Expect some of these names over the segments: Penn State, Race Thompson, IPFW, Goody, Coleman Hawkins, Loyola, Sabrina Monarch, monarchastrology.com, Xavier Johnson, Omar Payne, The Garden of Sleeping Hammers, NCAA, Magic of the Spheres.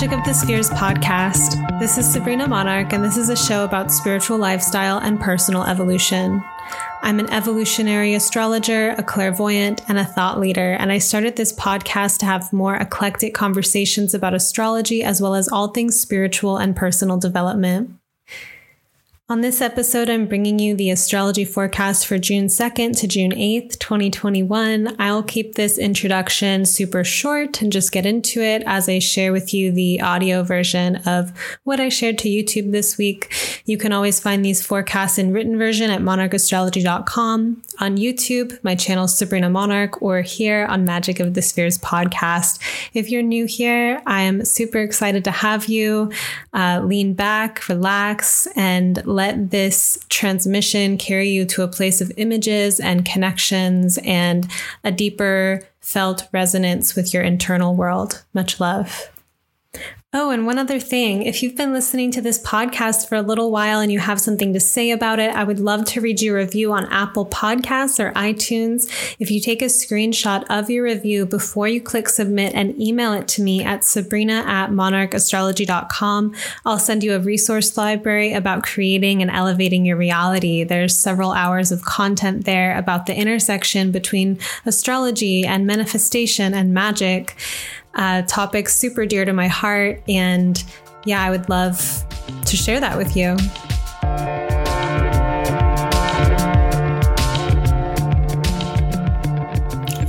Magic of the Spheres podcast. This is Sabrina Monarch, and this is a show about spiritual lifestyle and personal evolution. I'm an evolutionary astrologer, a clairvoyant, and a thought leader, and I started this podcast to have more eclectic conversations about astrology as well as all things spiritual and personal development. On this episode, I'm bringing you the astrology forecast for June 2nd to June 8th, 2021. I'll keep this introduction super short and just get into it as I share with you the audio version of what I shared to YouTube this week. You can always find these forecasts in written version at monarchastrology.com, on YouTube, my channel Sabrina Monarch, or here on Magic of the Spheres podcast. If you're new here, I am super excited to have you. Lean back, relax, and let this transmission carry you to a place of images and connections and a deeper felt resonance with your internal world. Much love. Oh, and one other thing, if you've been listening to this podcast for a little while and you have something to say about it, I would love to read your review on Apple Podcasts or iTunes. If you take a screenshot of your review before you click submit and email it to me at sabrina@monarchastrology.com, I'll send you a resource library about creating and elevating your reality. There's several hours of content there about the intersection between astrology and manifestation and magic. Topics super dear to my heart. And yeah, I would love to share that with you.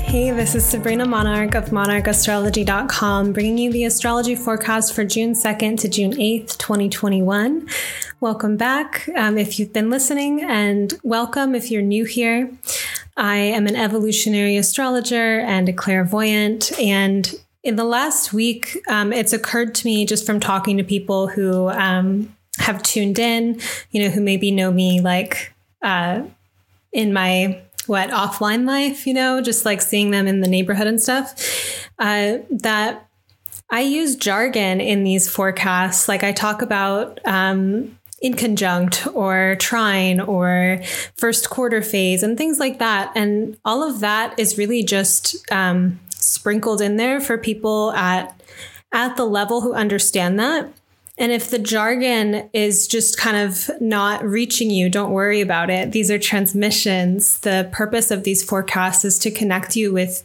Hey, this is Sabrina Monarch of monarchastrology.com, bringing you the astrology forecast for June 2nd to June 8th, 2021. Welcome back if you've been listening, and welcome if you're new here. I am an evolutionary astrologer and a clairvoyant, and in the last week, it's occurred to me just from talking to people who have tuned in, you know, who maybe know me like in my offline life, you know, just like seeing them in the neighborhood and stuff, that I use jargon in these forecasts. Like I talk about in conjunct or trine or first quarter phase and things like that. And all of that is really just sprinkled in there for people at the level who understand that. And if the jargon is just kind of not reaching you, don't worry about it. These are transmissions. The purpose of these forecasts is to connect you with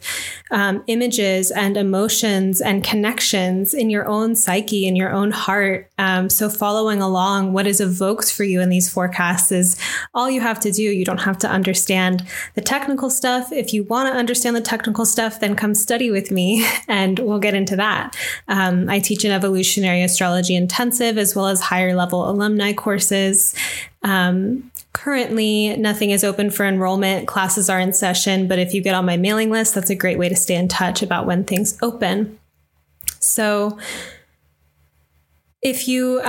images and emotions and connections in your own psyche, in your own heart. So following along what is evoked for you in these forecasts is all you have to do. You don't have to understand the technical stuff. If you want to understand the technical stuff, then come study with me and we'll get into that. I teach an evolutionary astrology intensive as well as higher level alumni courses. Currently, nothing is open for enrollment. Classes are in session, but if you get on my mailing list, that's a great way to stay in touch about when things open. So if you're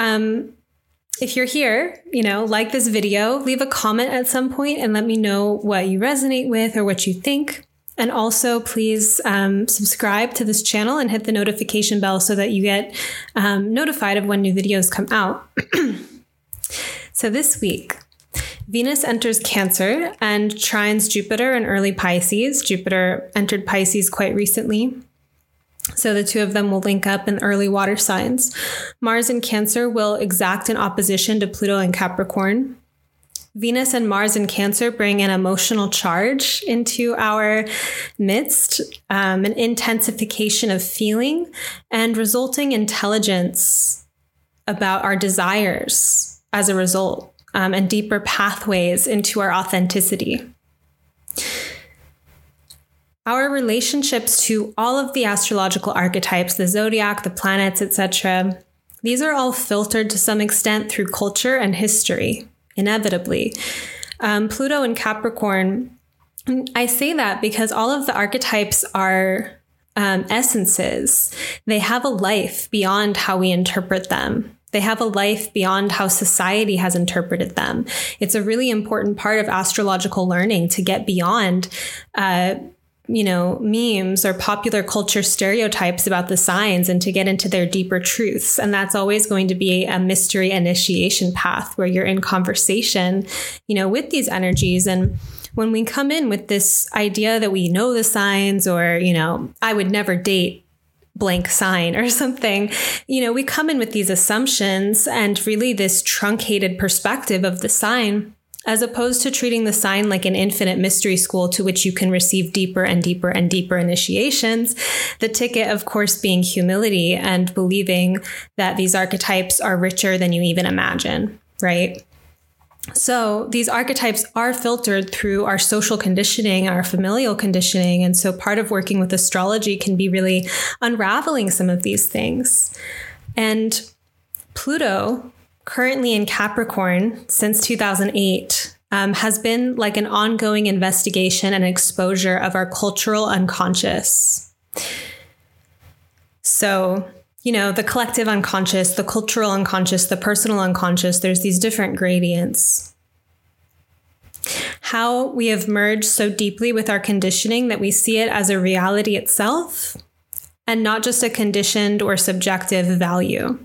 here, you know, like this video, leave a comment at some point and let me know what you resonate with or what you think. And also, please subscribe to this channel and hit the notification bell so that you get notified of when new videos come out. So this week, Venus enters Cancer and trines Jupiter in early Pisces. Jupiter entered Pisces quite recently, so the two of them will link up in early water signs. Mars in Cancer will exact an opposition to Pluto in Capricorn. Venus and Mars in Cancer bring an emotional charge into our midst, an intensification of feeling and resulting intelligence about our desires as a result, and deeper pathways into our authenticity. Our relationships to all of the astrological archetypes, the zodiac, the planets, etc., these are all filtered to some extent through culture and history. Inevitably, Pluto in Capricorn, I say that because all of the archetypes are essences. They have a life beyond how we interpret them. They have a life beyond how society has interpreted them. It's a really important part of astrological learning to get beyond you know, memes or popular culture stereotypes about the signs and to get into their deeper truths. And that's always going to be a mystery initiation path where you're in conversation, you know, with these energies. And when we come in with this idea that we know the signs, or, you know, I would never date blank sign or something. You know, we come in with these assumptions and really this truncated perspective of the sign, as opposed to treating the sign like an infinite mystery school to which you can receive deeper and deeper and deeper initiations. The ticket, of course, being humility and believing that these archetypes are richer than you even imagine, right? So these archetypes are filtered through our social conditioning, our familial conditioning. And so part of working with astrology can be really unraveling some of these things. And Pluto, currently in Capricorn since 2008, has been like an ongoing investigation and exposure of our cultural unconscious. So, you know, the collective unconscious, the cultural unconscious, the personal unconscious, there's these different gradients. How we have merged so deeply with our conditioning that we see it as a reality itself and not just a conditioned or subjective value.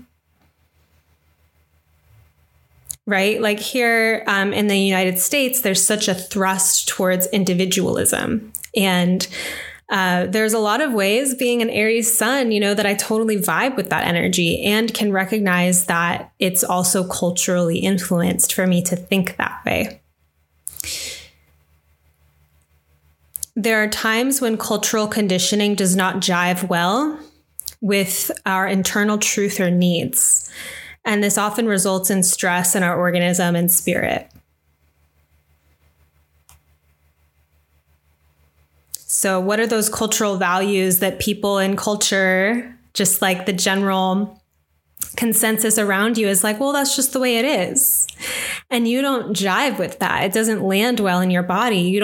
Right? Like here in the United States, there's such a thrust towards individualism. And there's a lot of ways, being an Aries sun, you know, that I totally vibe with that energy and can recognize that it's also culturally influenced for me to think that way. There are times when cultural conditioning does not jive well with our internal truth or needs. And this often results in stress in our organism and spirit. So what are those cultural values that people in culture, just like the general consensus around you is like, well, that's just the way it is. And you don't jive with that. It doesn't land well in your body.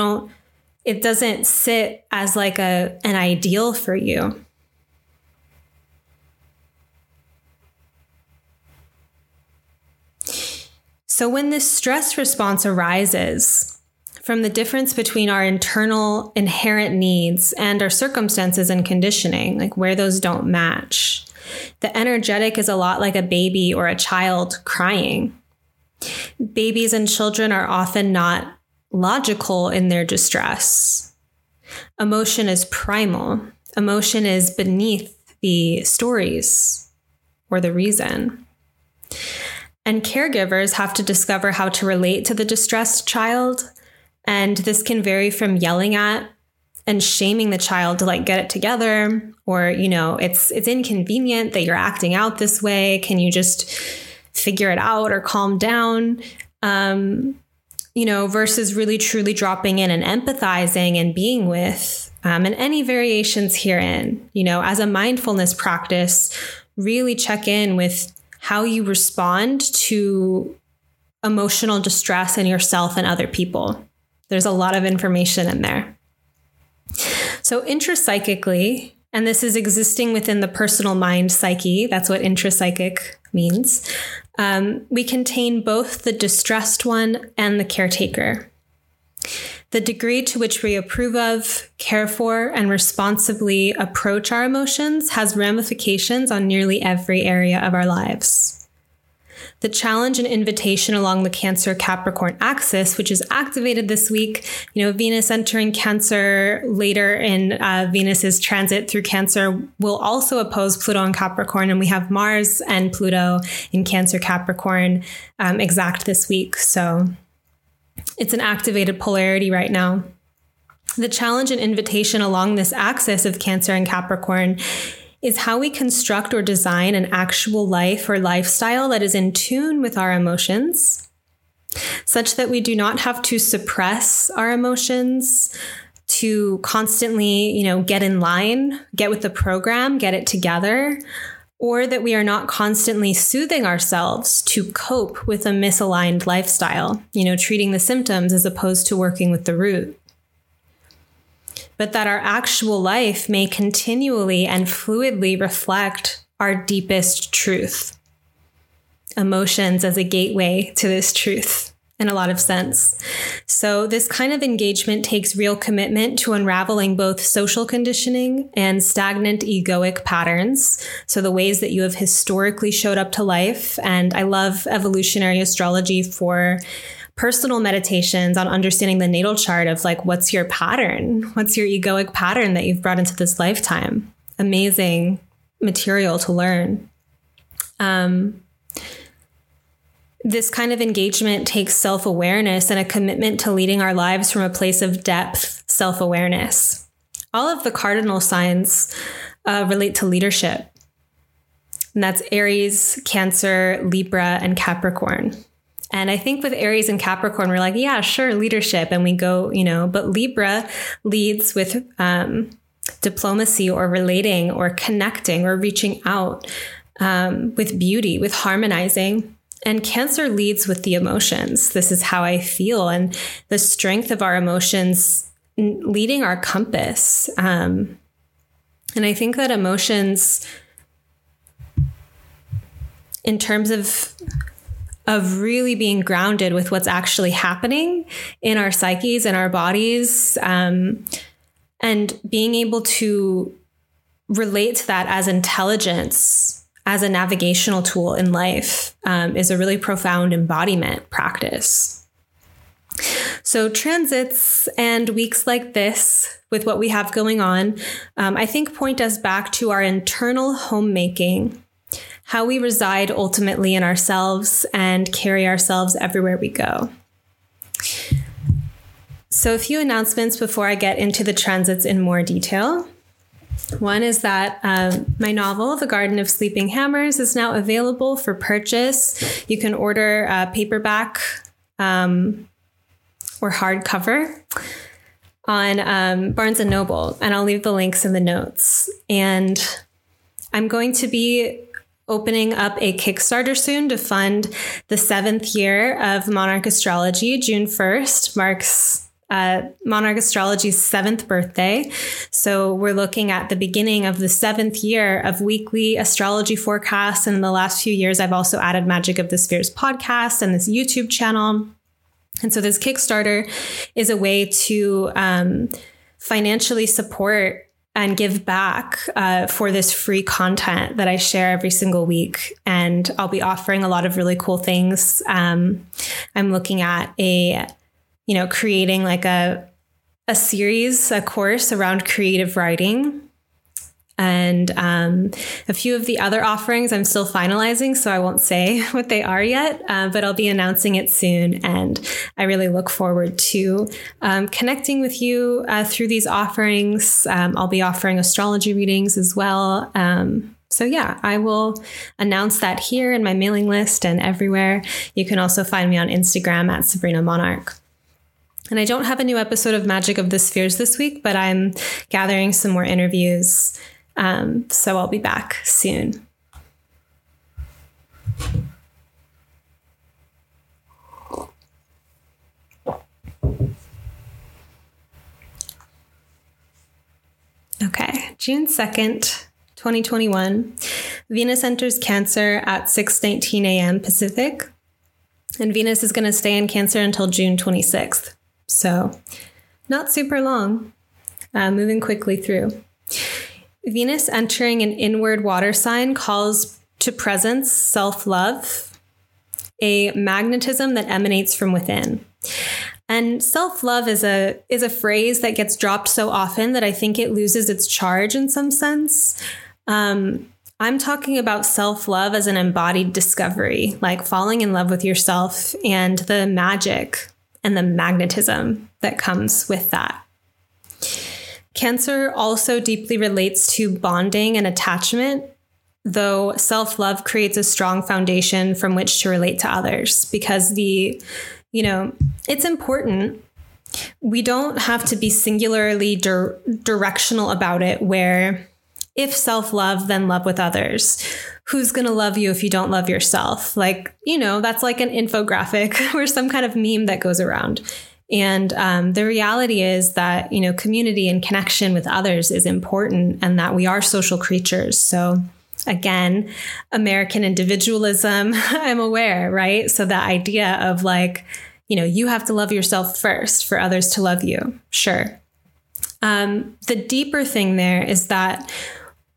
It doesn't sit as like an ideal for you. So when this stress response arises from the difference between our internal inherent needs and our circumstances and conditioning, like where those don't match, the energetic is a lot like a baby or a child crying. Babies and children are often not logical in their distress. Emotion is primal. Emotion is beneath the stories or the reason. And caregivers have to discover how to relate to the distressed child. And this can vary from yelling at and shaming the child to like get it together, or, you know, it's inconvenient that you're acting out this way. Can you just figure it out or calm down? You know, versus really truly dropping in and empathizing and being with, and any variations herein, you know, as a mindfulness practice, really check in with how you respond to emotional distress in yourself and other people. There's a lot of information in there. So intrapsychically, and this is existing within the personal mind psyche, that's what intrapsychic means, we contain both the distressed one and the caretaker. The degree to which we approve of, care for, and responsibly approach our emotions has ramifications on nearly every area of our lives. The challenge and invitation along the Cancer-Capricorn axis, which is activated this week, you know, Venus entering Cancer later in Venus's transit through Cancer will also oppose Pluto in Capricorn, and we have Mars and Pluto in Cancer-Capricorn exact this week, so it's an activated polarity right now. The challenge and invitation along this axis of Cancer and Capricorn is how we construct or design an actual life or lifestyle that is in tune with our emotions, such that we do not have to suppress our emotions, to constantly, you know, get in line, get with the program, get it together, or that we are not constantly soothing ourselves to cope with a misaligned lifestyle, you know, treating the symptoms as opposed to working with the root. But that our actual life may continually and fluidly reflect our deepest truth. Emotions as a gateway to this truth in a lot of sense. So this kind of engagement takes real commitment to unraveling both social conditioning and stagnant egoic patterns. So the ways that you have historically showed up to life. And I love evolutionary astrology for personal meditations on understanding the natal chart of like, what's your pattern? What's your egoic pattern that you've brought into this lifetime? Amazing material to learn. This kind of engagement takes self-awareness and a commitment to leading our lives from a place of depth, self-awareness. All of the cardinal signs relate to leadership. And that's Aries, Cancer, Libra, and Capricorn. And I think with Aries and Capricorn, we're like, yeah, sure, leadership. And we go, but Libra leads with diplomacy or relating or connecting or reaching out with beauty, with harmonizing. And Cancer leads with the emotions. This is how I feel. And the strength of our emotions leading our compass. And I think that emotions, in terms of really being grounded with what's actually happening in our psyches and our bodies, and being able to relate to that as intelligence, as a navigational tool in life, is a really profound embodiment practice. So transits and weeks like this with what we have going on, I think point us back to our internal homemaking, how we reside ultimately in ourselves and carry ourselves everywhere we go. So a few announcements before I get into the transits in more detail. One is that my novel, The Garden of Sleeping Hammers, is now available for purchase. You can order paperback or hardcover on Barnes & Noble, and I'll leave the links in the notes. And I'm going to be opening up a Kickstarter soon to fund the 7th year of Monarch Astrology. June 1st marks Monarch Astrology's 7th birthday. So we're looking at the beginning of the 7th year of weekly astrology forecasts. And in the last few years, I've also added Magic of the Spheres podcast and this YouTube channel. And so this Kickstarter is a way to financially support and give back for this free content that I share every single week. And I'll be offering a lot of really cool things. I'm looking at creating like a series, a course around creative writing. And a few of the other offerings I'm still finalizing, so I won't say what they are yet, but I'll be announcing it soon. And I really look forward to connecting with you through these offerings. I'll be offering astrology readings as well. So yeah, I will announce that here in my mailing list and everywhere. You can also find me on Instagram at Sabrina Monarch. And I don't have a new episode of Magic of the Spheres this week, but I'm gathering some more interviews. So I'll be back soon. Okay, June 2nd, 2021, Venus enters Cancer at 6:19 a.m. Pacific, and Venus is going to stay in Cancer until June 26th. So not super long, moving quickly through. Venus entering an inward water sign calls to presence, self-love, a magnetism that emanates from within. And self-love is a phrase that gets dropped so often that I think it loses its charge in some sense. I'm talking about self-love as an embodied discovery, like falling in love with yourself and the magic and the magnetism that comes with that. Cancer also deeply relates to bonding and attachment, though self-love creates a strong foundation from which to relate to others, because it's important. We don't have to be singularly directional about it, where if self-love, then love with others. Who's going to love you if you don't love yourself? Like, that's like an infographic or some kind of meme that goes around. And the reality is that, community and connection with others is important, and that we are social creatures. So again, American individualism, I'm aware, right? So that idea of like, you have to love yourself first for others to love you. Sure. The deeper thing there is that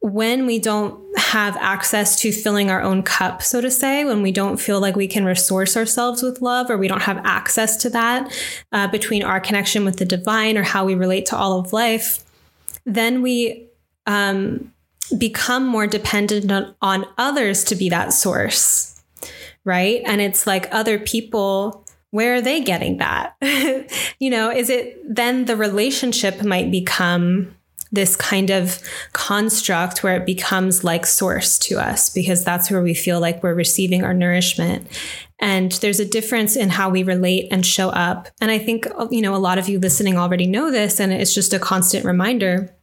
when we don't have access to filling our own cup, so to say, when we don't feel like we can resource ourselves with love, or we don't have access to that between our connection with the divine or how we relate to all of life, then we become more dependent on others to be that source, right? And it's like other people, where are they getting that? You know, is it then the relationship might become this kind of construct where it becomes like source to us, because that's where we feel like we're receiving our nourishment. And there's a difference in how we relate and show up. And I think, you know, a lot of you listening already know this, and it's just a constant reminder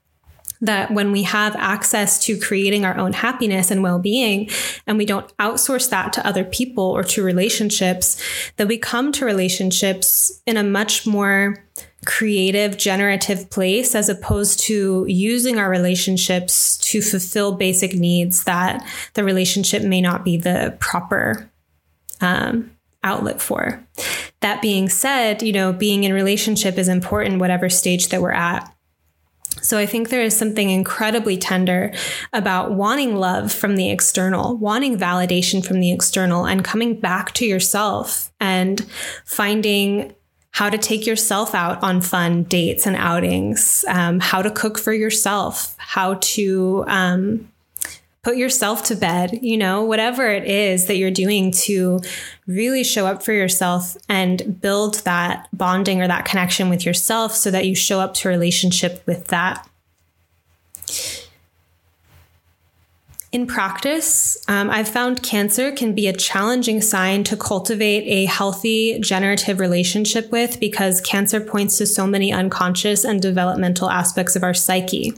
that when we have access to creating our own happiness and well-being, and we don't outsource that to other people or to relationships, that we come to relationships in a much more creative, generative place, as opposed to using our relationships to fulfill basic needs that the relationship may not be the proper outlet for. That being said, you know, being in relationship is important, whatever stage that we're at. So I think there is something incredibly tender about wanting love from the external, wanting validation from the external, and coming back to yourself and finding how to take yourself out on fun dates and outings, how to cook for yourself, how to put yourself to bed, you know, whatever it is that you're doing to really show up for yourself and build that bonding or that connection with yourself so that you show up to a relationship with that. In practice, I've found Cancer can be a challenging sign to cultivate a healthy, generative relationship with, because Cancer points to so many unconscious and developmental aspects of our psyche.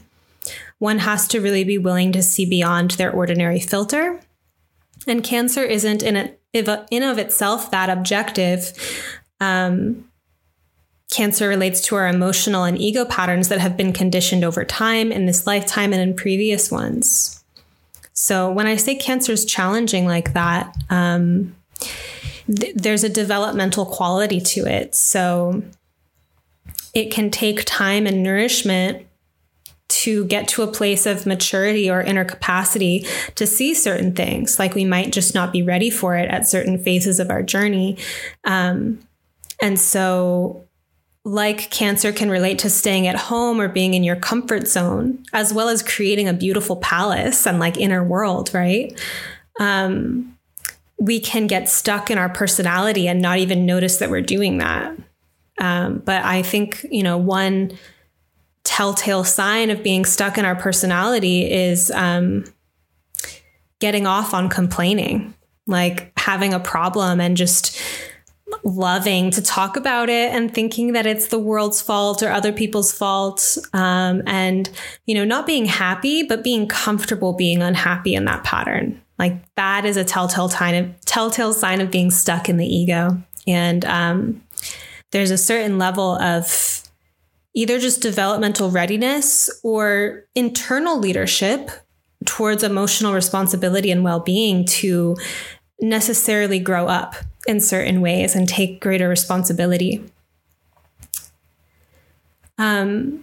One has to really be willing to see beyond their ordinary filter. And Cancer isn't in of itself that objective. Cancer relates to our emotional and ego patterns that have been conditioned over time, in this lifetime and in previous ones. So when I say Cancer is challenging like that, there's a developmental quality to it. So it can take time and nourishment to get to a place of maturity or inner capacity to see certain things. Like, we might just not be ready for it at certain phases of our journey. And so, like, Cancer can relate to staying at home or being in your comfort zone, as well as creating a beautiful palace and like inner world, right? We can get stuck in our personality and not even notice that we're doing that. But I think, you know, one telltale sign of being stuck in our personality is getting off on complaining, like having a problem and just loving to talk about it and thinking that it's the world's fault or other people's fault. And, you know, not being happy, but being comfortable being unhappy in that pattern. Like, that is a telltale sign of being stuck in the ego. And there's a certain level of either just developmental readiness or internal leadership towards emotional responsibility and well-being to necessarily grow up in certain ways and take greater responsibility. On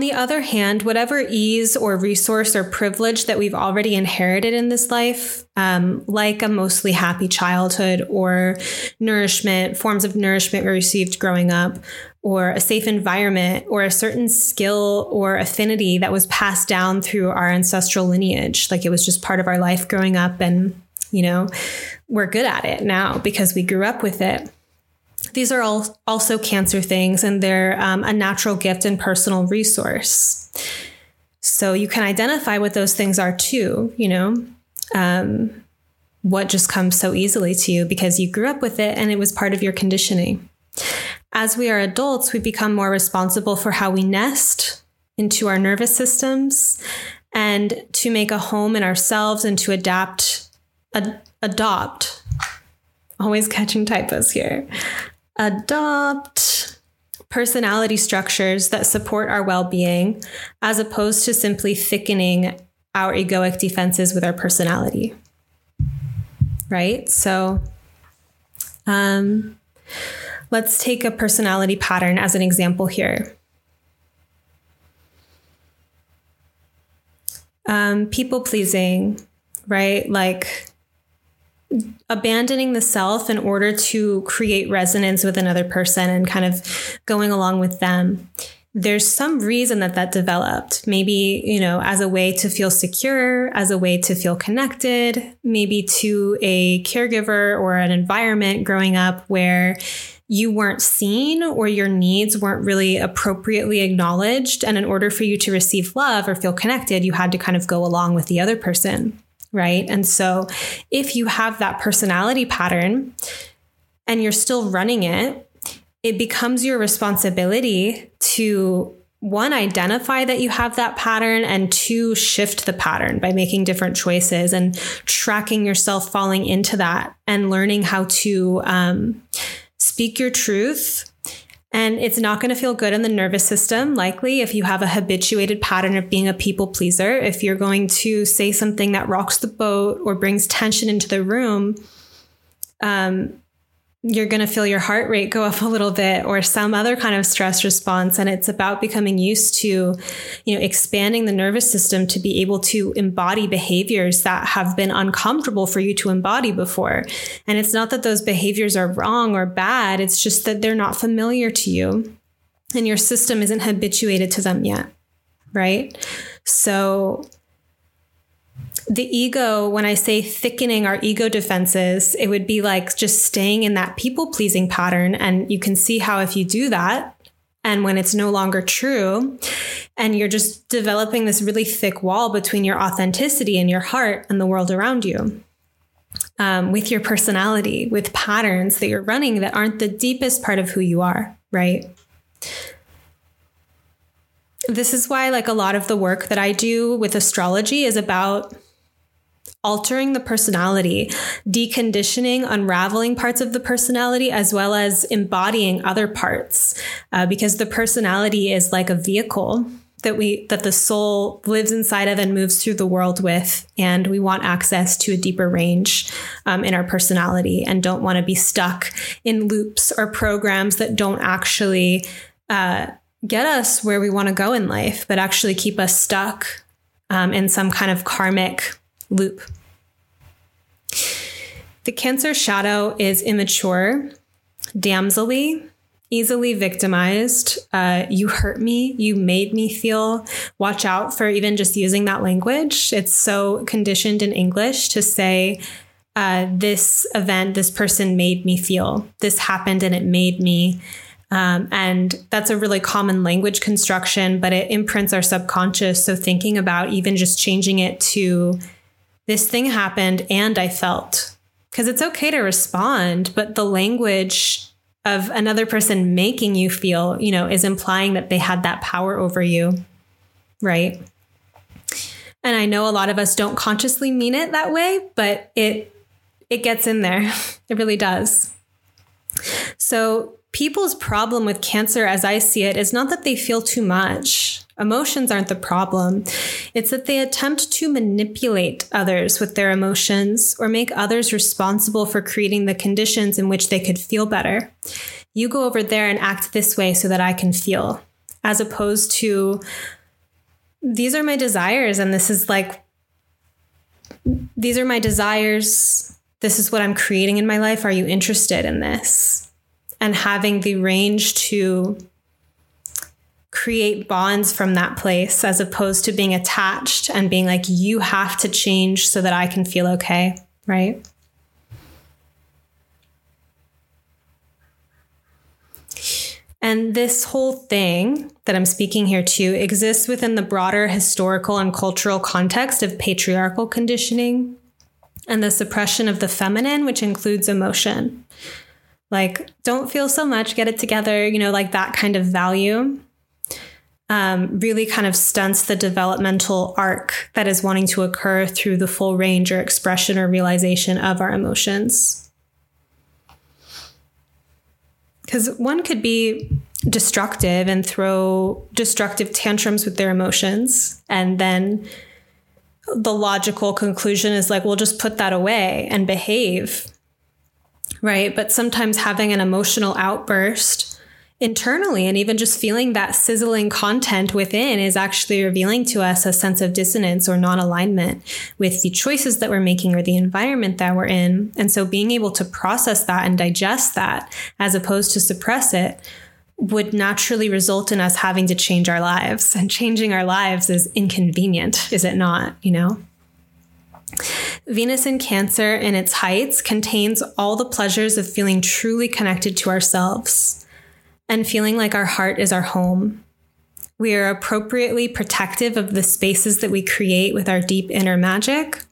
the other hand, whatever ease or resource or privilege that we've already inherited in this life, like a mostly happy childhood or nourishment, forms of nourishment we received growing up, or a safe environment, or a certain skill or affinity that was passed down through our ancestral lineage, like it was just part of our life growing up, and, you know, we're good at it now because we grew up with it. These are all also Cancer things, and they're a natural gift and personal resource. So you can identify what those things are too, you know, what just comes so easily to you because you grew up with it and it was part of your conditioning. As we are adults, we become more responsible for how we nest into our nervous systems and to make a home in ourselves and to adopt. Always catching typos here. Adopt personality structures that support our well-being, as opposed to simply thickening our egoic defenses with our personality. Right? So let's take a personality pattern as an example here. People pleasing, right? Like, abandoning the self in order to create resonance with another person and kind of going along with them. there's some reason that that developed. Maybe, you know, as a way to feel secure, as a way to feel connected, maybe to a caregiver or an environment growing up where you weren't seen or your needs weren't really appropriately acknowledged. And in order for you to receive love or feel connected, you had to kind of go along with the other person, right? And so if you have that personality pattern and you're still running it, it becomes your responsibility to, one, identify that you have that pattern, and two, shift the pattern by making different choices and tracking yourself falling into that and learning how to speak your truth. And it's not going to feel good in the nervous system, likely, if you have a habituated pattern of being a people pleaser. If you're going to say something that rocks the boat or brings tension into the room, you're going to feel your heart rate go up a little bit or some other kind of stress response. And it's about becoming used to, you know, expanding the nervous system to be able to embody behaviors that have been uncomfortable for you to embody before. And it's not that those behaviors are wrong or bad. It's just that they're not familiar to you and your system isn't habituated to them yet. Right? So the ego, when I say thickening our ego defenses, it would be like just staying in that people-pleasing pattern. And you can see how if you do that, and when it's no longer true, and you're just developing this really thick wall between your authenticity and your heart and the world around you, with your personality, with patterns that you're running that aren't the deepest part of who you are, right? This is why, like, a lot of the work that I do with astrology is about altering the personality, deconditioning, unraveling parts of the personality, as well as embodying other parts, because the personality is like a vehicle that the soul lives inside of and moves through the world with. And we want access to a deeper range in our personality and don't want to be stuck in loops or programs that don't actually get us where we want to go in life, but actually keep us stuck in some kind of karmic loop. The Cancer shadow is immature, damselly, easily victimized. You hurt me. You made me feel. Watch out for even just using that language. It's so conditioned in English to say, this event, this person made me feel. This happened and it made me. And that's a really common language construction, but it imprints our subconscious. So thinking about even just changing it to this thing happened and I felt, because it's okay to respond, but the language of another person making you feel, you know, is implying that they had that power over you. Right. And I know a lot of us don't consciously mean it that way, but it gets in there. It really does. So people's problem with Cancer, as I see it, is not that they feel too much. Emotions aren't the problem. It's that they attempt to manipulate others with their emotions or make others responsible for creating the conditions in which they could feel better. You go over there and act this way so that I can feel, as opposed to, these are my desires. And this is like, these are my desires. This is what I'm creating in my life. Are you interested in this? And having the range to create bonds from that place, as opposed to being attached and being like, you have to change so that I can feel okay, right? And this whole thing that I'm speaking here to exists within the broader historical and cultural context of patriarchal conditioning and the suppression of the feminine, which includes emotion. Like, don't feel so much, get it together, you know, like that kind of value really kind of stunts the developmental arc that is wanting to occur through the full range or expression or realization of our emotions. Because one could be destructive and throw destructive tantrums with their emotions, and then the logical conclusion is like, well, just put that away and behave. Right. But sometimes having an emotional outburst internally and even just feeling that sizzling content within is actually revealing to us a sense of dissonance or non-alignment with the choices that we're making or the environment that we're in. And so being able to process that and digest that, as opposed to suppress it, would naturally result in us having to change our lives. And changing our lives is inconvenient, is it not? You know? Venus in Cancer in its heights contains all the pleasures of feeling truly connected to ourselves and feeling like our heart is our home. We are appropriately protective of the spaces that we create with our deep inner magic.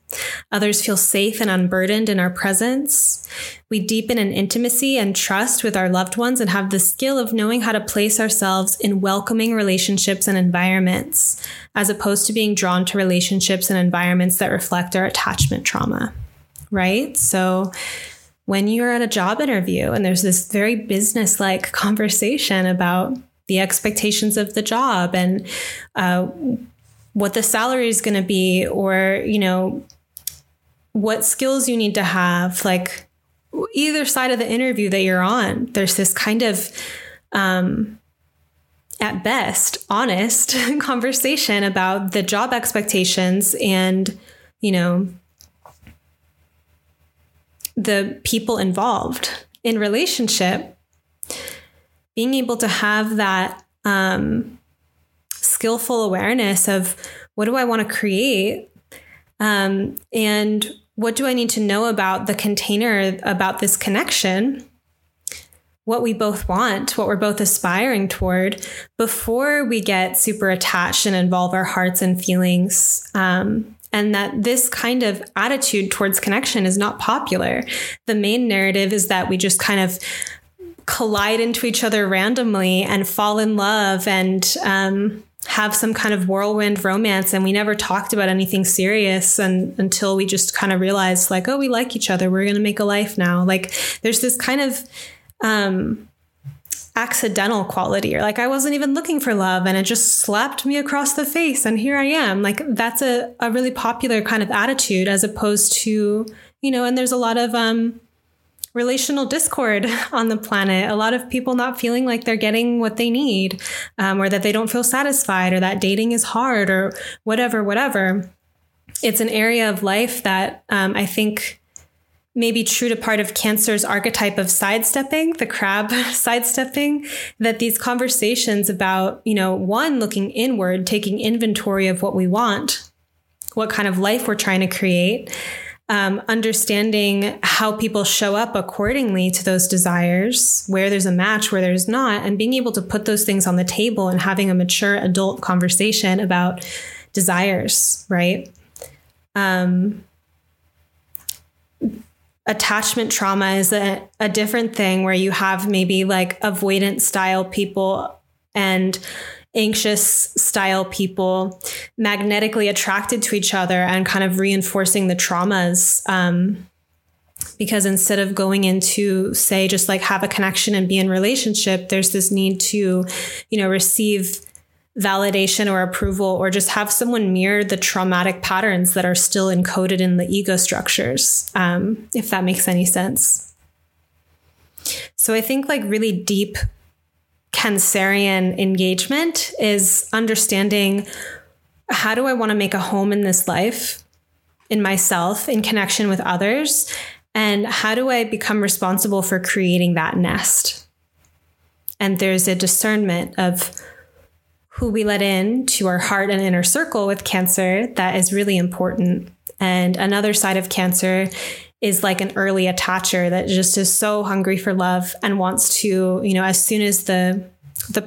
Others feel safe and unburdened in our presence. We deepen an intimacy and trust with our loved ones and have the skill of knowing how to place ourselves in welcoming relationships and environments, as opposed to being drawn to relationships and environments that reflect our attachment trauma, right? So when you're at a job interview and there's this very business-like conversation about the expectations of the job and what the salary is going to be, or, you know, what skills you need to have, like either side of the interview that you're on, there's this kind of, at best, honest conversation about the job expectations and, you know, the people involved in relationship. Being able to have that skillful awareness of what do I want to create, and what do I need to know about the container, about this connection, what we both want, what we're both aspiring toward, before we get super attached and involve our hearts and feelings. And that this kind of attitude towards connection is not popular. The main narrative is that we just kind of collide into each other randomly and fall in love and have some kind of whirlwind romance. And we never talked about anything serious until we just kind of realized, like, oh, we like each other. We're going to make a life now. Like, there's this kind of accidental quality, or like, I wasn't even looking for love and it just slapped me across the face, and here I am. Like, that's a really popular kind of attitude, as opposed to, you know, and there's a lot of relational discord on the planet. A lot of people not feeling like they're getting what they need, or that they don't feel satisfied, or that dating is hard, or whatever. It's an area of life that I think may be true to part of Cancer's archetype of sidestepping, the crab sidestepping, that these conversations about, you know, one, looking inward, taking inventory of what we want, what kind of life we're trying to create, understanding how people show up accordingly to those desires, where there's a match, where there's not, and being able to put those things on the table and having a mature adult conversation about desires, right? Attachment trauma is a different thing, where you have maybe like avoidant style people and anxious style people magnetically attracted to each other and kind of reinforcing the traumas. Because instead of going into, say, just like have a connection and be in relationship, there's this need to, you know, receive validation or approval, or just have someone mirror the traumatic patterns that are still encoded in the ego structures. If that makes any sense. So I think like really deep Cancerian engagement is understanding, how do I want to make a home in this life, in myself, in connection with others? And how do I become responsible for creating that nest? And there's a discernment of who we let in to our heart and inner circle with Cancer that is really important. And another side of Cancer is like an early attacher that just is so hungry for love and wants to, you know, as soon as the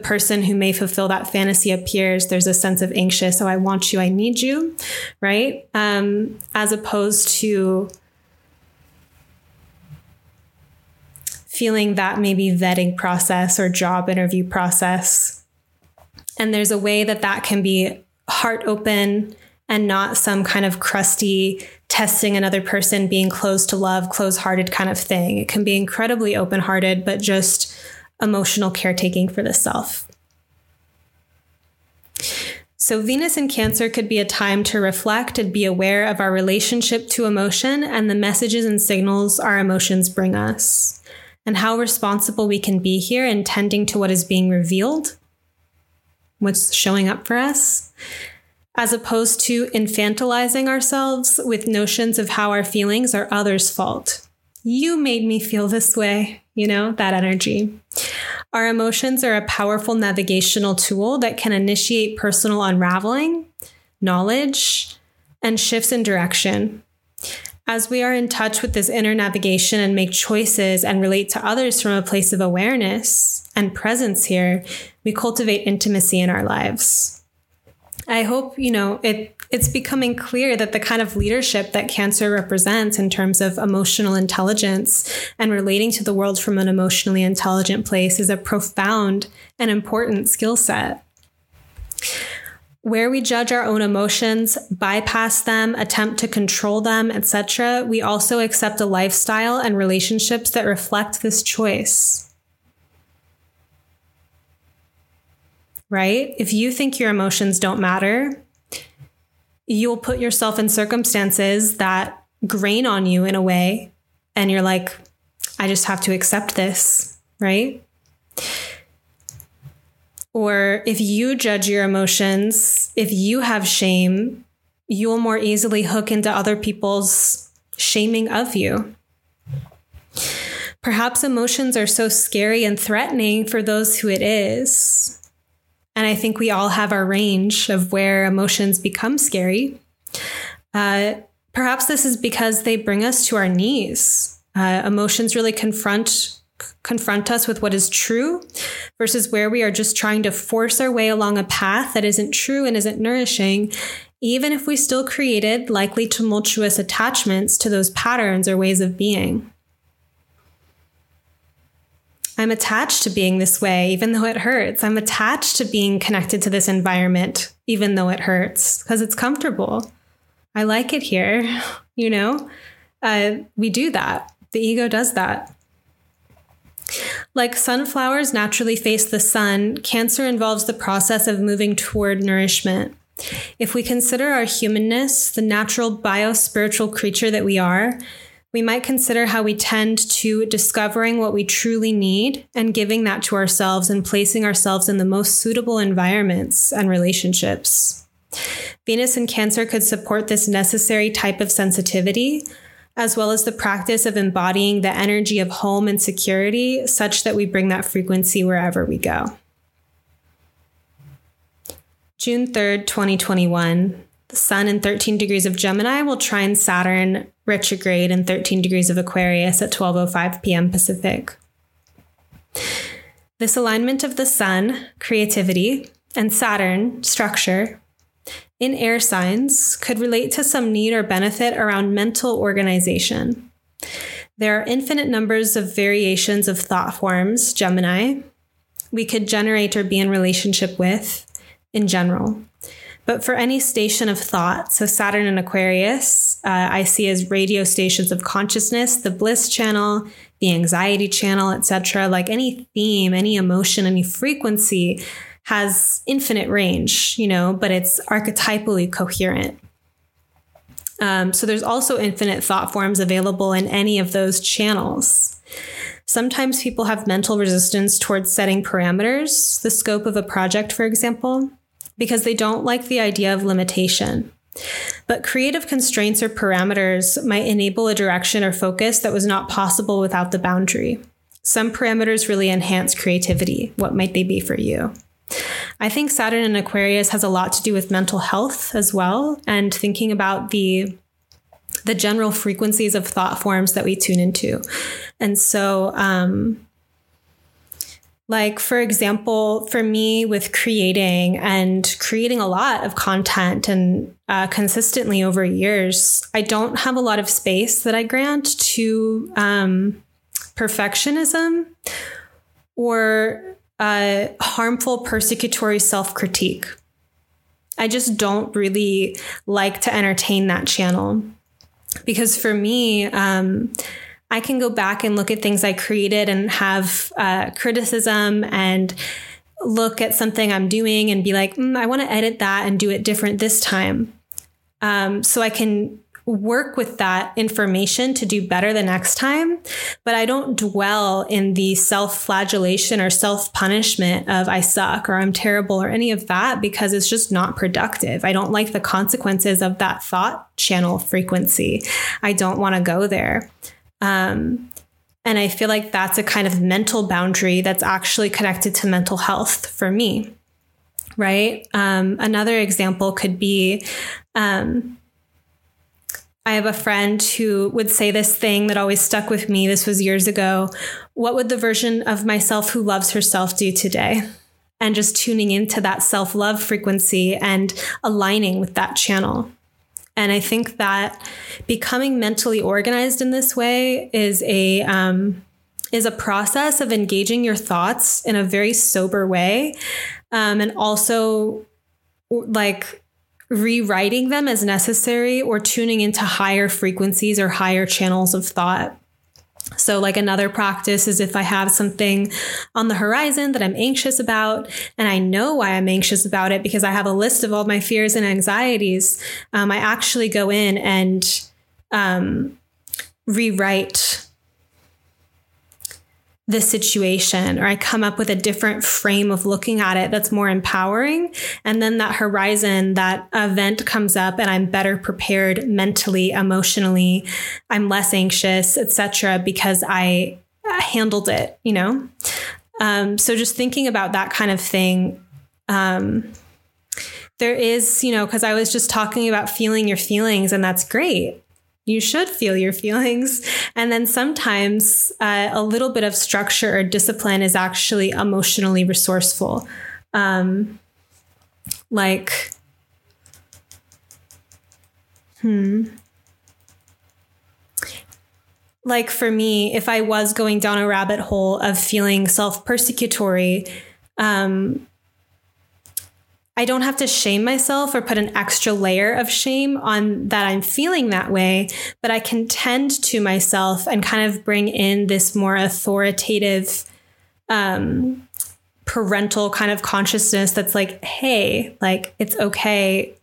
person who may fulfill that fantasy appears, there's a sense of anxious. Oh, I want you, I need you. Right. As opposed to feeling that maybe vetting process or job interview process. And there's a way that that can be heart open and not some kind of crusty testing another person, being closed to love, close-hearted kind of thing. It can be incredibly open-hearted, but just emotional caretaking for the self. So Venus in Cancer could be a time to reflect and be aware of our relationship to emotion and the messages and signals our emotions bring us, and how responsible we can be here in tending to what is being revealed, what's showing up for us, as opposed to infantilizing ourselves with notions of how our feelings are others' fault. You made me feel this way, you know, that energy. Our emotions are a powerful navigational tool that can initiate personal unraveling, knowledge, and shifts in direction. As we are in touch with this inner navigation and make choices and relate to others from a place of awareness and presence here, we cultivate intimacy in our lives. I hope, it's becoming clear that the kind of leadership that Cancer represents in terms of emotional intelligence and relating to the world from an emotionally intelligent place is a profound and important skill set. Where we judge our own emotions, bypass them, attempt to control them, etc., we also accept a lifestyle and relationships that reflect this choice. Right? If you think your emotions don't matter, you'll put yourself in circumstances that grain on you in a way. And you're like, I just have to accept this, right? Or if you judge your emotions, if you have shame, you'll more easily hook into other people's shaming of you. Perhaps emotions are so scary and threatening for those who it is. And I think we all have our range of where emotions become scary. Perhaps this is because they bring us to our knees. Emotions really confront us with what is true versus where we are just trying to force our way along a path that isn't true and isn't nourishing, even if we still created likely tumultuous attachments to those patterns or ways of being. I'm attached to being this way, even though it hurts. I'm attached to being connected to this environment, even though it hurts, because it's comfortable. I like it here. We do that. The ego does that. Like sunflowers naturally face the sun, Cancer involves the process of moving toward nourishment. If we consider our humanness, the natural bio-spiritual creature that we are, we might consider how we tend to discovering what we truly need and giving that to ourselves and placing ourselves in the most suitable environments and relationships. Venus in Cancer could support this necessary type of sensitivity, as well as the practice of embodying the energy of home and security, such that we bring that frequency wherever we go. June 3rd, 2021. The Sun in 13 degrees of Gemini will trine Saturn retrograde in 13 degrees of Aquarius at 12:05 p.m. Pacific. This alignment of the Sun, creativity, and Saturn, structure, in air signs could relate to some need or benefit around mental organization. There are infinite numbers of variations of thought forms, Gemini, we could generate or be in relationship with in general. But for any station of thought, so Saturn and Aquarius, I see as radio stations of consciousness, the bliss channel, the anxiety channel, etc. Like any theme, any emotion, any frequency has infinite range, but it's archetypally coherent. So there's also infinite thought forms available in any of those channels. Sometimes people have mental resistance towards setting parameters, the scope of a project, for example, because they don't like the idea of limitation. But creative constraints or parameters might enable a direction or focus that was not possible without the boundary. Some parameters really enhance creativity. What might they be for you? I think Saturn in Aquarius has a lot to do with mental health as well, and thinking about the general frequencies of thought forms that we tune into. And so, like, for example, for me with creating a lot of content and consistently over years, I don't have a lot of space that I grant to perfectionism or harmful persecutory self-critique. I just don't really like to entertain that channel, because for me, I can go back and look at things I created and have criticism, and look at something I'm doing and be like, I want to edit that and do it different this time. So I can work with that information to do better the next time. But I don't dwell in the self-flagellation or self-punishment of I suck or I'm terrible or any of that, because it's just not productive. I don't like the consequences of that thought channel frequency. I don't want to go there. And I feel like that's a kind of mental boundary that's actually connected to mental health for me. Right. Another example could be, I have a friend who would say this thing that always stuck with me. This was years ago. What would the version of myself who loves herself do today? And just tuning into that self-love frequency and aligning with that channel. And I think that becoming mentally organized in this way is a process of engaging your thoughts in a very sober way, and also like rewriting them as necessary or tuning into higher frequencies or higher channels of thought. So like another practice is if I have something on the horizon that I'm anxious about, and I know why I'm anxious about it because I have a list of all my fears and anxieties, I actually go in and rewrite the situation, or I come up with a different frame of looking at it that's more empowering. And then that horizon, that event comes up and I'm better prepared mentally, emotionally, I'm less anxious, etc., because I handled it, you know? So just thinking about that kind of thing, there is, you know, because I was just talking about feeling your feelings, and that's great. You should feel your feelings. And then sometimes a little bit of structure or discipline is actually emotionally resourceful. Like for me, if I was going down a rabbit hole of feeling self-persecutory, I don't have to shame myself or put an extra layer of shame on that I'm feeling that way, but I can tend to myself and kind of bring in this more authoritative, parental kind of consciousness that's like, hey, like, it's okay.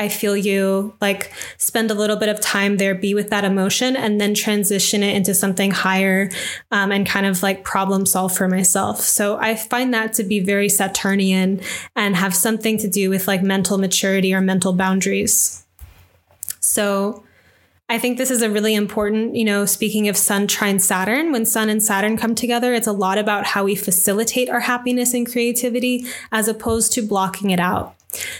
I feel you. Like, spend a little bit of time there, be with that emotion, and then transition it into something higher, and kind of like problem solve for myself. So I find that to be very Saturnian and have something to do with like mental maturity or mental boundaries. So I think this is a really important, you know, speaking of Sun trine Saturn, when Sun and Saturn come together, it's a lot about how we facilitate our happiness and creativity as opposed to blocking it out.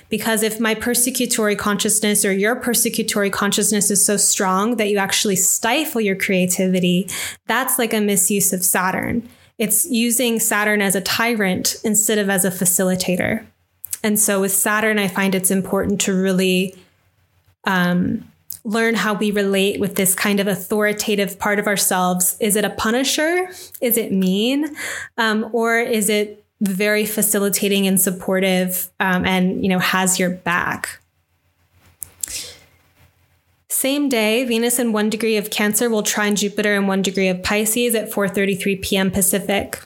Because if my persecutory consciousness or your persecutory consciousness is so strong that you actually stifle your creativity, that's like a misuse of Saturn. It's using Saturn as a tyrant instead of as a facilitator. And so with Saturn, I find it's important to really learn how we relate with this kind of authoritative part of ourselves. Is it a punisher? Is it mean? Or is it very facilitating and supportive, and, you know, has your back? Same day, Venus in 1 degree of Cancer will trine Jupiter in 1 degree of Pisces at 4:33 p.m. Pacific.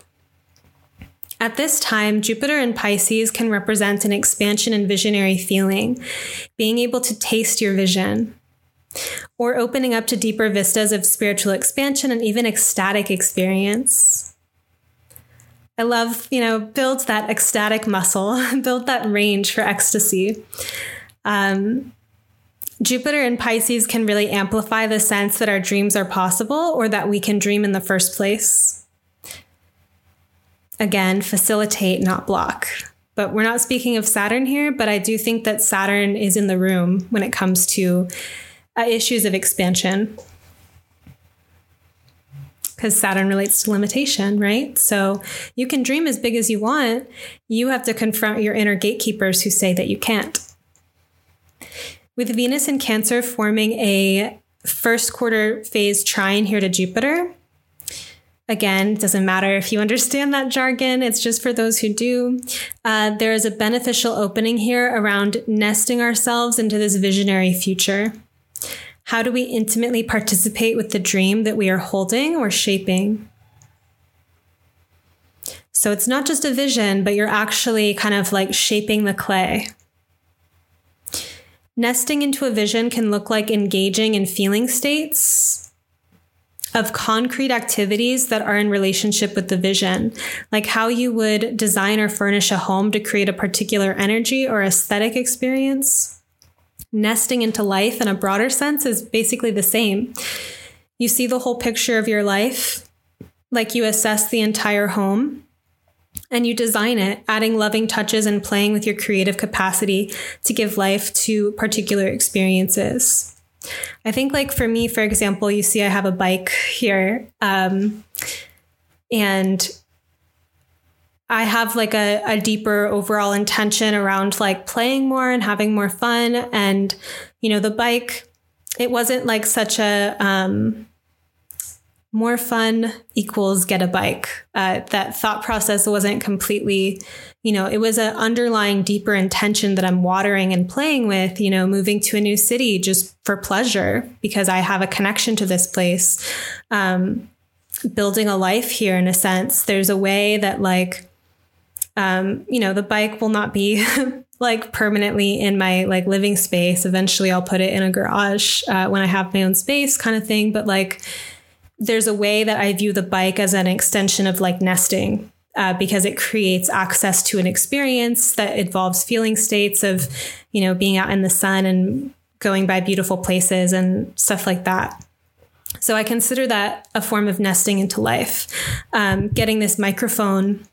At this time, Jupiter in Pisces can represent an expansion and visionary feeling, being able to taste your vision, or opening up to deeper vistas of spiritual expansion and even ecstatic experience. I love, you know, build that ecstatic muscle, build that range for ecstasy. Jupiter in Pisces can really amplify the sense that our dreams are possible, or that we can dream in the first place. Again, facilitate, not block. But we're not speaking of Saturn here, but I do think that Saturn is in the room when it comes to issues of expansion. Because Saturn relates to limitation, right? So you can dream as big as you want. You have to confront your inner gatekeepers who say that you can't. With Venus in Cancer forming a first quarter phase trine here to Jupiter. Again, it doesn't matter if you understand that jargon. It's just for those who do. There is a beneficial opening here around nesting ourselves into this visionary future. How do we intimately participate with the dream that we are holding or shaping? So it's not just a vision, but you're actually kind of like shaping the clay. Nesting into a vision can look like engaging in feeling states of concrete activities that are in relationship with the vision, like how you would design or furnish a home to create a particular energy or aesthetic experience. Nesting into life in a broader sense is basically the same. You see the whole picture of your life, like you assess the entire home, and you design it, adding loving touches and playing with your creative capacity to give life to particular experiences. I think, like for me, for example, you see I have a bike here, and I have like a deeper overall intention around like playing more and having more fun. And, you know, the bike, it wasn't like such a more fun equals get a bike. That thought process wasn't completely, you know, it was an underlying deeper intention that I'm watering and playing with, you know, moving to a new city just for pleasure because I have a connection to this place. Building a life here in a sense, there's a way that like, you know, the bike will not be like permanently in my like living space. Eventually I'll put it in a garage when I have my own space kind of thing. But like, there's a way that I view the bike as an extension of like nesting because it creates access to an experience that involves feeling states of, you know, being out in the sun and going by beautiful places and stuff like that. So I consider that a form of nesting into life. Getting this microphone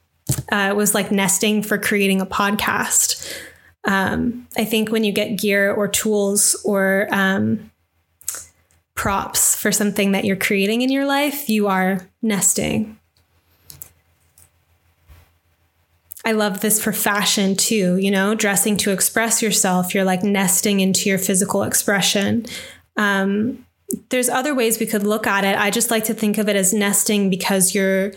was like nesting for creating a podcast. I think when you get gear or tools or props for something that you're creating in your life, you are nesting. I love this for fashion too, you know, dressing to express yourself. You're like nesting into your physical expression. There's other ways we could look at it. I just like to think of it as nesting because you're,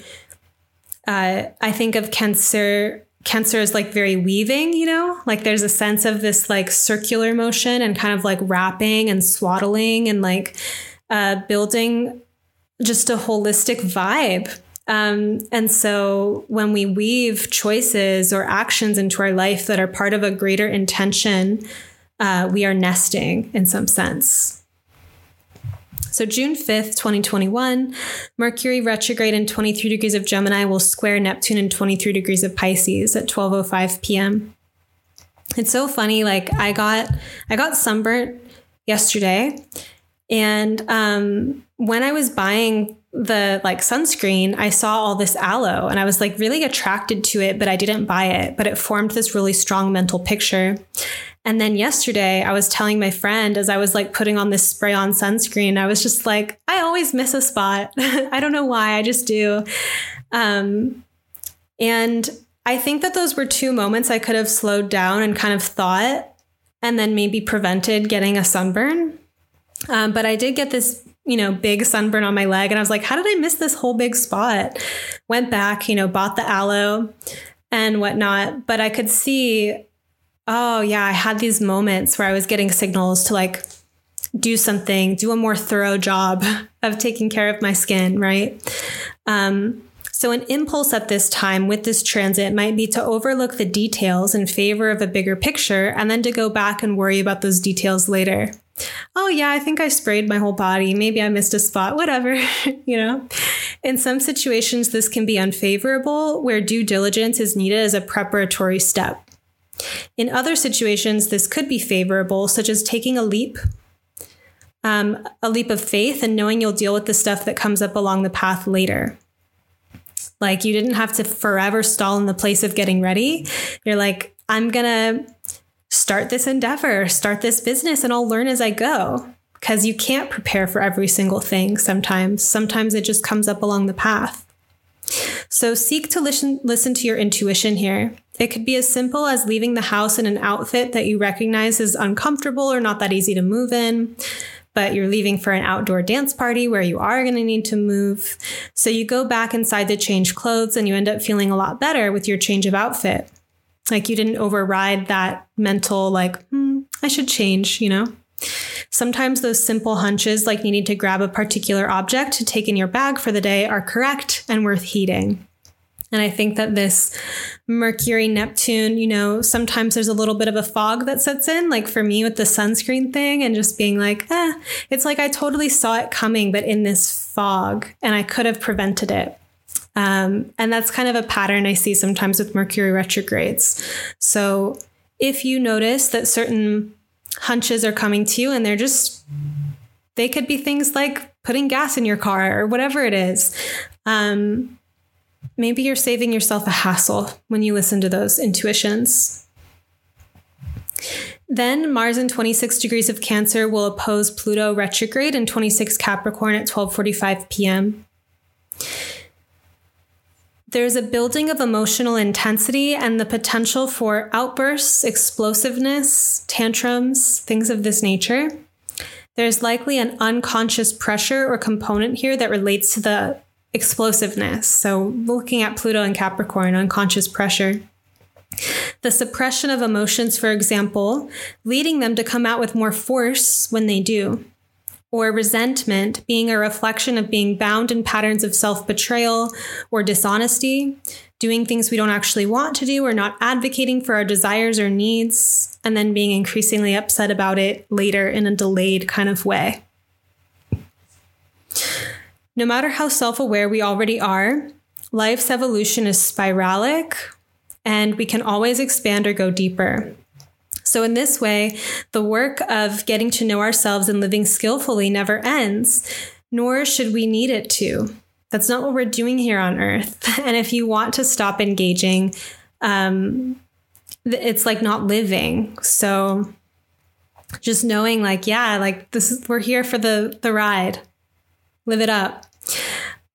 I think of cancer is like very weaving, you know, like there's a sense of this like circular motion and kind of like wrapping and swaddling and like building just a holistic vibe. And so when we weave choices or actions into our life that are part of a greater intention, we are nesting in some sense. So June 5th, 2021, Mercury retrograde in 23 degrees of Gemini will square Neptune in 23 degrees of Pisces at 12:05 p.m. It's so funny. Like I got sunburnt yesterday, and when I was buying the like sunscreen, I saw all this aloe and I was like really attracted to it, but I didn't buy it, but it formed this really strong mental picture. And then yesterday I was telling my friend as I was like putting on this spray on sunscreen, I was just like, I always miss a spot. I don't know why, I just do. And I think that those were two moments I could have slowed down and kind of thought and then maybe prevented getting a sunburn. But I did get this, you know, big sunburn on my leg. And I was like, how did I miss this whole big spot? Went back, you know, bought the aloe and whatnot. But I could see, oh yeah, I had these moments where I was getting signals to like do something, do a more thorough job of taking care of my skin, right? So an impulse at this time with this transit might be to overlook the details in favor of a bigger picture and then to go back and worry about those details later. Oh yeah, I think I sprayed my whole body. Maybe I missed a spot, whatever, you know. In some situations, this can be unfavorable where due diligence is needed as a preparatory step. In other situations, this could be favorable, such as taking a leap of faith and knowing you'll deal with the stuff that comes up along the path later. Like you didn't have to forever stall in the place of getting ready. You're like, I'm going to start this endeavor, start this business, and I'll learn as I go. Because you can't prepare for every single thing sometimes. Sometimes it just comes up along the path. So seek to listen to your intuition here. It could be as simple as leaving the house in an outfit that you recognize is uncomfortable or not that easy to move in, but you're leaving for an outdoor dance party where you are going to need to move. So you go back inside to change clothes and you end up feeling a lot better with your change of outfit. Like you didn't override that mental, like, I should change, you know? Sometimes those simple hunches, like needing to grab a particular object to take in your bag for the day, are correct and worth heeding. And I think that this Mercury, Neptune, you know, sometimes there's a little bit of a fog that sets in, like for me with the sunscreen thing and just being like, it's like I totally saw it coming, but in this fog, and I could have prevented it. And that's kind of a pattern I see sometimes with Mercury retrogrades. So if you notice that certain hunches are coming to you and they could be things like putting gas in your car or whatever it is. Maybe you're saving yourself a hassle when you listen to those intuitions. Then Mars in 26 degrees of Cancer will oppose Pluto retrograde in 26 Capricorn at 12:45 p.m. There's a building of emotional intensity and the potential for outbursts, explosiveness, tantrums, things of this nature. There's likely an unconscious pressure or component here that relates to the explosiveness. So looking at Pluto and Capricorn, unconscious pressure. The suppression of emotions, for example, leading them to come out with more force when they do. Or resentment being a reflection of being bound in patterns of self-betrayal or dishonesty, doing things we don't actually want to do or not advocating for our desires or needs, and then being increasingly upset about it later in a delayed kind of way. No matter how self-aware we already are, life's evolution is spiralic, and we can always expand or go deeper. So in this way, the work of getting to know ourselves and living skillfully never ends, nor should we need it to. That's not what we're doing here on Earth. And if you want to stop engaging, it's like not living. So just knowing like, yeah, like this is, we're here for the ride. Live it up.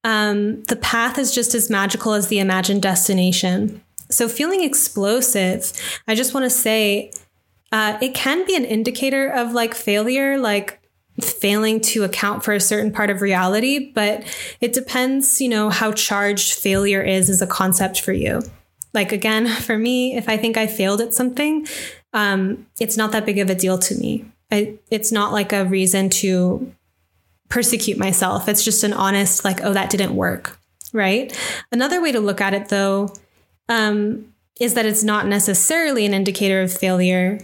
The path is just as magical as the imagined destination. So feeling explosive, I just want to say, it can be an indicator of like failure, like failing to account for a certain part of reality, but it depends, you know, how charged failure is as a concept for you. Like, again, for me, if I think I failed at something, it's not that big of a deal to me. It's not like a reason to persecute myself. It's just an honest like, oh, that didn't work. Right. Another way to look at it, though, is that it's not necessarily an indicator of failure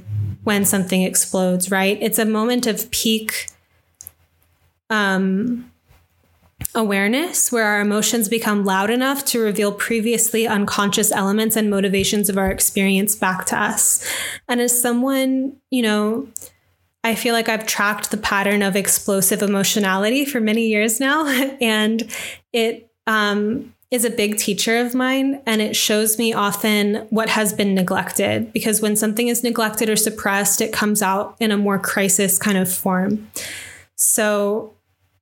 when something explodes, right? It's a moment of peak awareness where our emotions become loud enough to reveal previously unconscious elements and motivations of our experience back to us. And as someone, you know, I feel like I've tracked the pattern of explosive emotionality for many years now, and it is a big teacher of mine, and it shows me often what has been neglected, because when something is neglected or suppressed, it comes out in a more crisis kind of form. So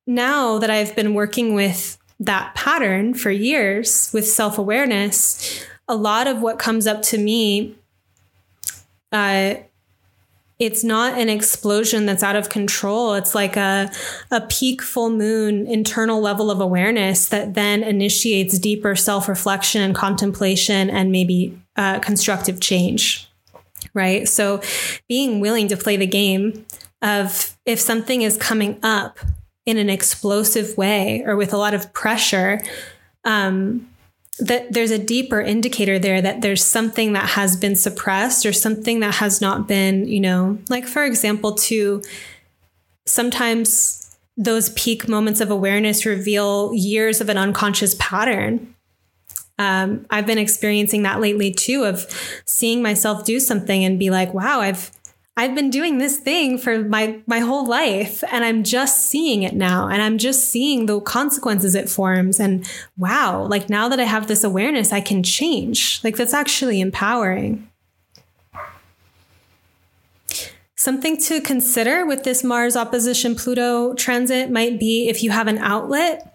now that I've been working with that pattern for years with self-awareness, a lot of what comes up to me, it's not an explosion that's out of control. It's like a peak full moon internal level of awareness that then initiates deeper self-reflection and contemplation and maybe constructive change, right? So being willing to play the game of if something is coming up in an explosive way or with a lot of pressure, that there's a deeper indicator there that there's something that has been suppressed or something that has not been, you know, like, for example, too, sometimes those peak moments of awareness reveal years of an unconscious pattern. I've been experiencing that lately, too, of seeing myself do something and be like, wow, I've been doing this thing for my whole life, and I'm just seeing it now, and I'm just seeing the consequences it forms. And wow, like now that I have this awareness, I can change. Like that's actually empowering. Something to consider with this Mars opposition Pluto transit might be if you have an outlet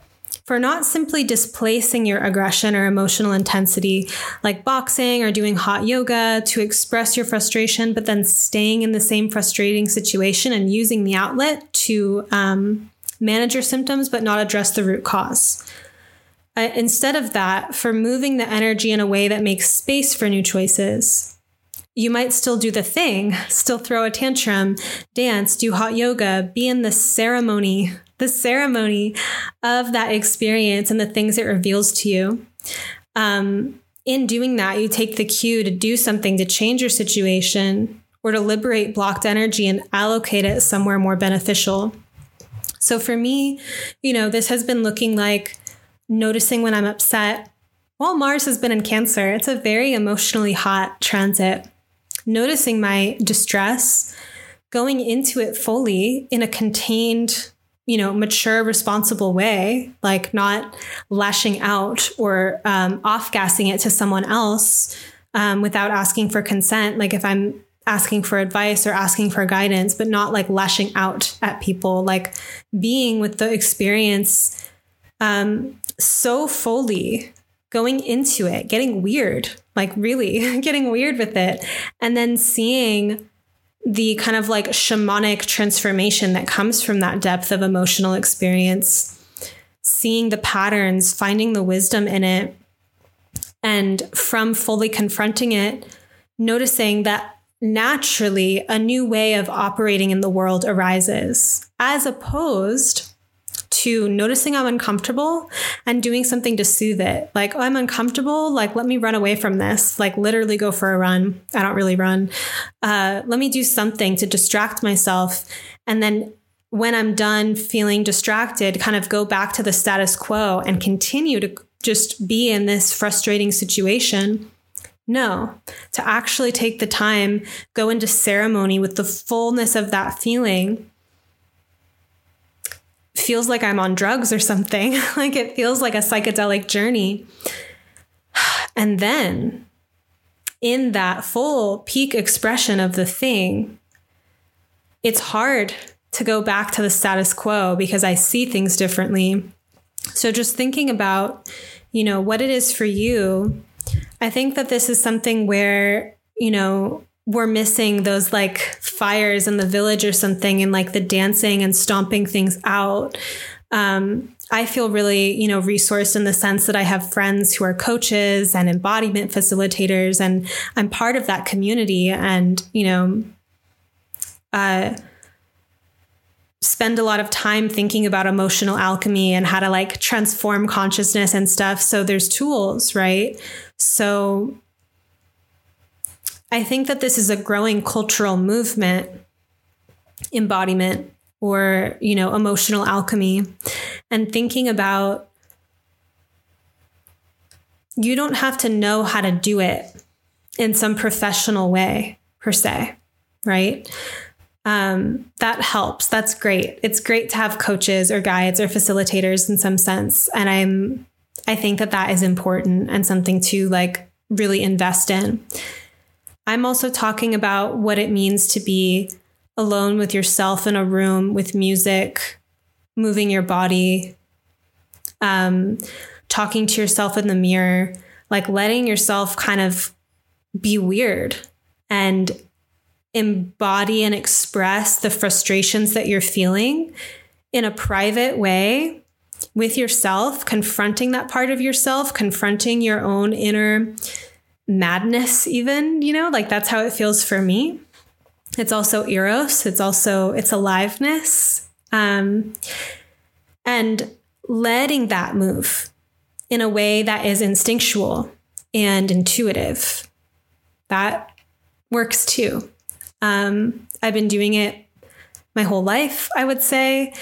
for not simply displacing your aggression or emotional intensity, like boxing or doing hot yoga to express your frustration, but then staying in the same frustrating situation and using the outlet to manage your symptoms, but not address the root cause. Instead of that, for moving the energy in a way that makes space for new choices, you might still do the thing, still throw a tantrum, dance, do hot yoga, be in the ceremony of that experience and the things it reveals to you. In doing that, you take the cue to do something to change your situation or to liberate blocked energy and allocate it somewhere more beneficial. So for me, you know, this has been looking like noticing when I'm upset. While Mars has been in Cancer, it's a very emotionally hot transit. Noticing my distress, going into it fully in a contained you know, mature, responsible way, like not lashing out or off-gassing it to someone else without asking for consent. Like if I'm asking for advice or asking for guidance, but not like lashing out at people, like being with the experience so fully, going into it, getting weird, like really getting weird with it. And then seeing the kind of like shamanic transformation that comes from that depth of emotional experience, seeing the patterns, finding the wisdom in it, and from fully confronting it, noticing that naturally a new way of operating in the world arises, as opposed to noticing I'm uncomfortable and doing something to soothe it. Like, oh, I'm uncomfortable. Like, let me run away from this. Like literally go for a run. I don't really run. Let me do something to distract myself. And then when I'm done feeling distracted, kind of go back to the status quo and continue to just be in this frustrating situation. No, to actually take the time, go into ceremony with the fullness of that feeling. Feels like I'm on drugs or something. Like it feels like a psychedelic journey. And then in that full peak expression of the thing, it's hard to go back to the status quo because I see things differently. So just thinking about, you know, what it is for you. I think that this is something where, you know, we're missing those like fires in the village or something, and like the dancing and stomping things out. I feel really, you know, resourced in the sense that I have friends who are coaches and embodiment facilitators, and I'm part of that community, and, you know, spend a lot of time thinking about emotional alchemy and how to like transform consciousness and stuff. So there's tools, right? So I think that this is a growing cultural movement, embodiment, or, you know, emotional alchemy, and thinking about you don't have to know how to do it in some professional way per se, right? That helps. That's great. It's great to have coaches or guides or facilitators in some sense. And I think that that is important and something to like really invest in. I'm also talking about what it means to be alone with yourself in a room with music, moving your body, talking to yourself in the mirror, like letting yourself kind of be weird and embody and express the frustrations that you're feeling in a private way with yourself, confronting that part of yourself, confronting your own inner madness, even, you know, like that's how it feels for me. It's also eros. It's also, it's aliveness. And letting that move in a way that is instinctual and intuitive. That works too. I've been doing it my whole life, I would say,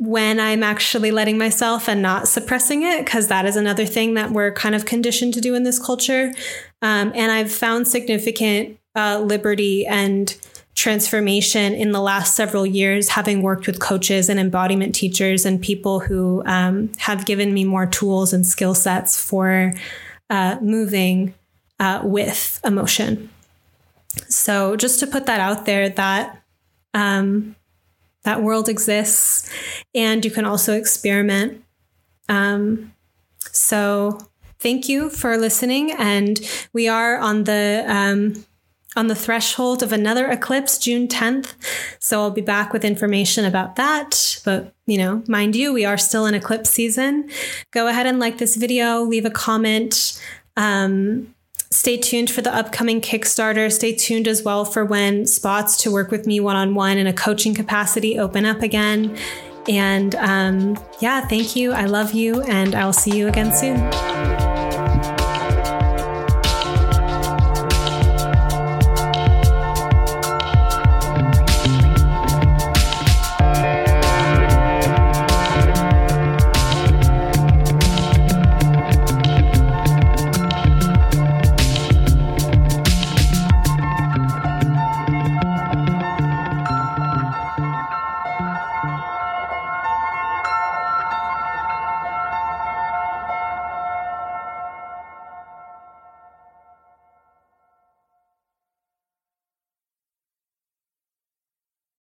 when I'm actually letting myself and not suppressing it, because that is another thing that we're kind of conditioned to do in this culture. And I've found significant liberty and transformation in the last several years, having worked with coaches and embodiment teachers and people who have given me more tools and skill sets for moving with emotion. So just to put that out there, that that world exists, and you can also experiment. So thank you for listening. And we are on the threshold of another eclipse, June 10th. So I'll be back with information about that. But, you know, mind you, we are still in eclipse season. Go ahead and like this video, leave a comment, stay tuned for the upcoming Kickstarter. Stay tuned as well for when spots to work with me one-on-one in a coaching capacity open up again. And yeah, thank you. I love you. And I'll see you again soon.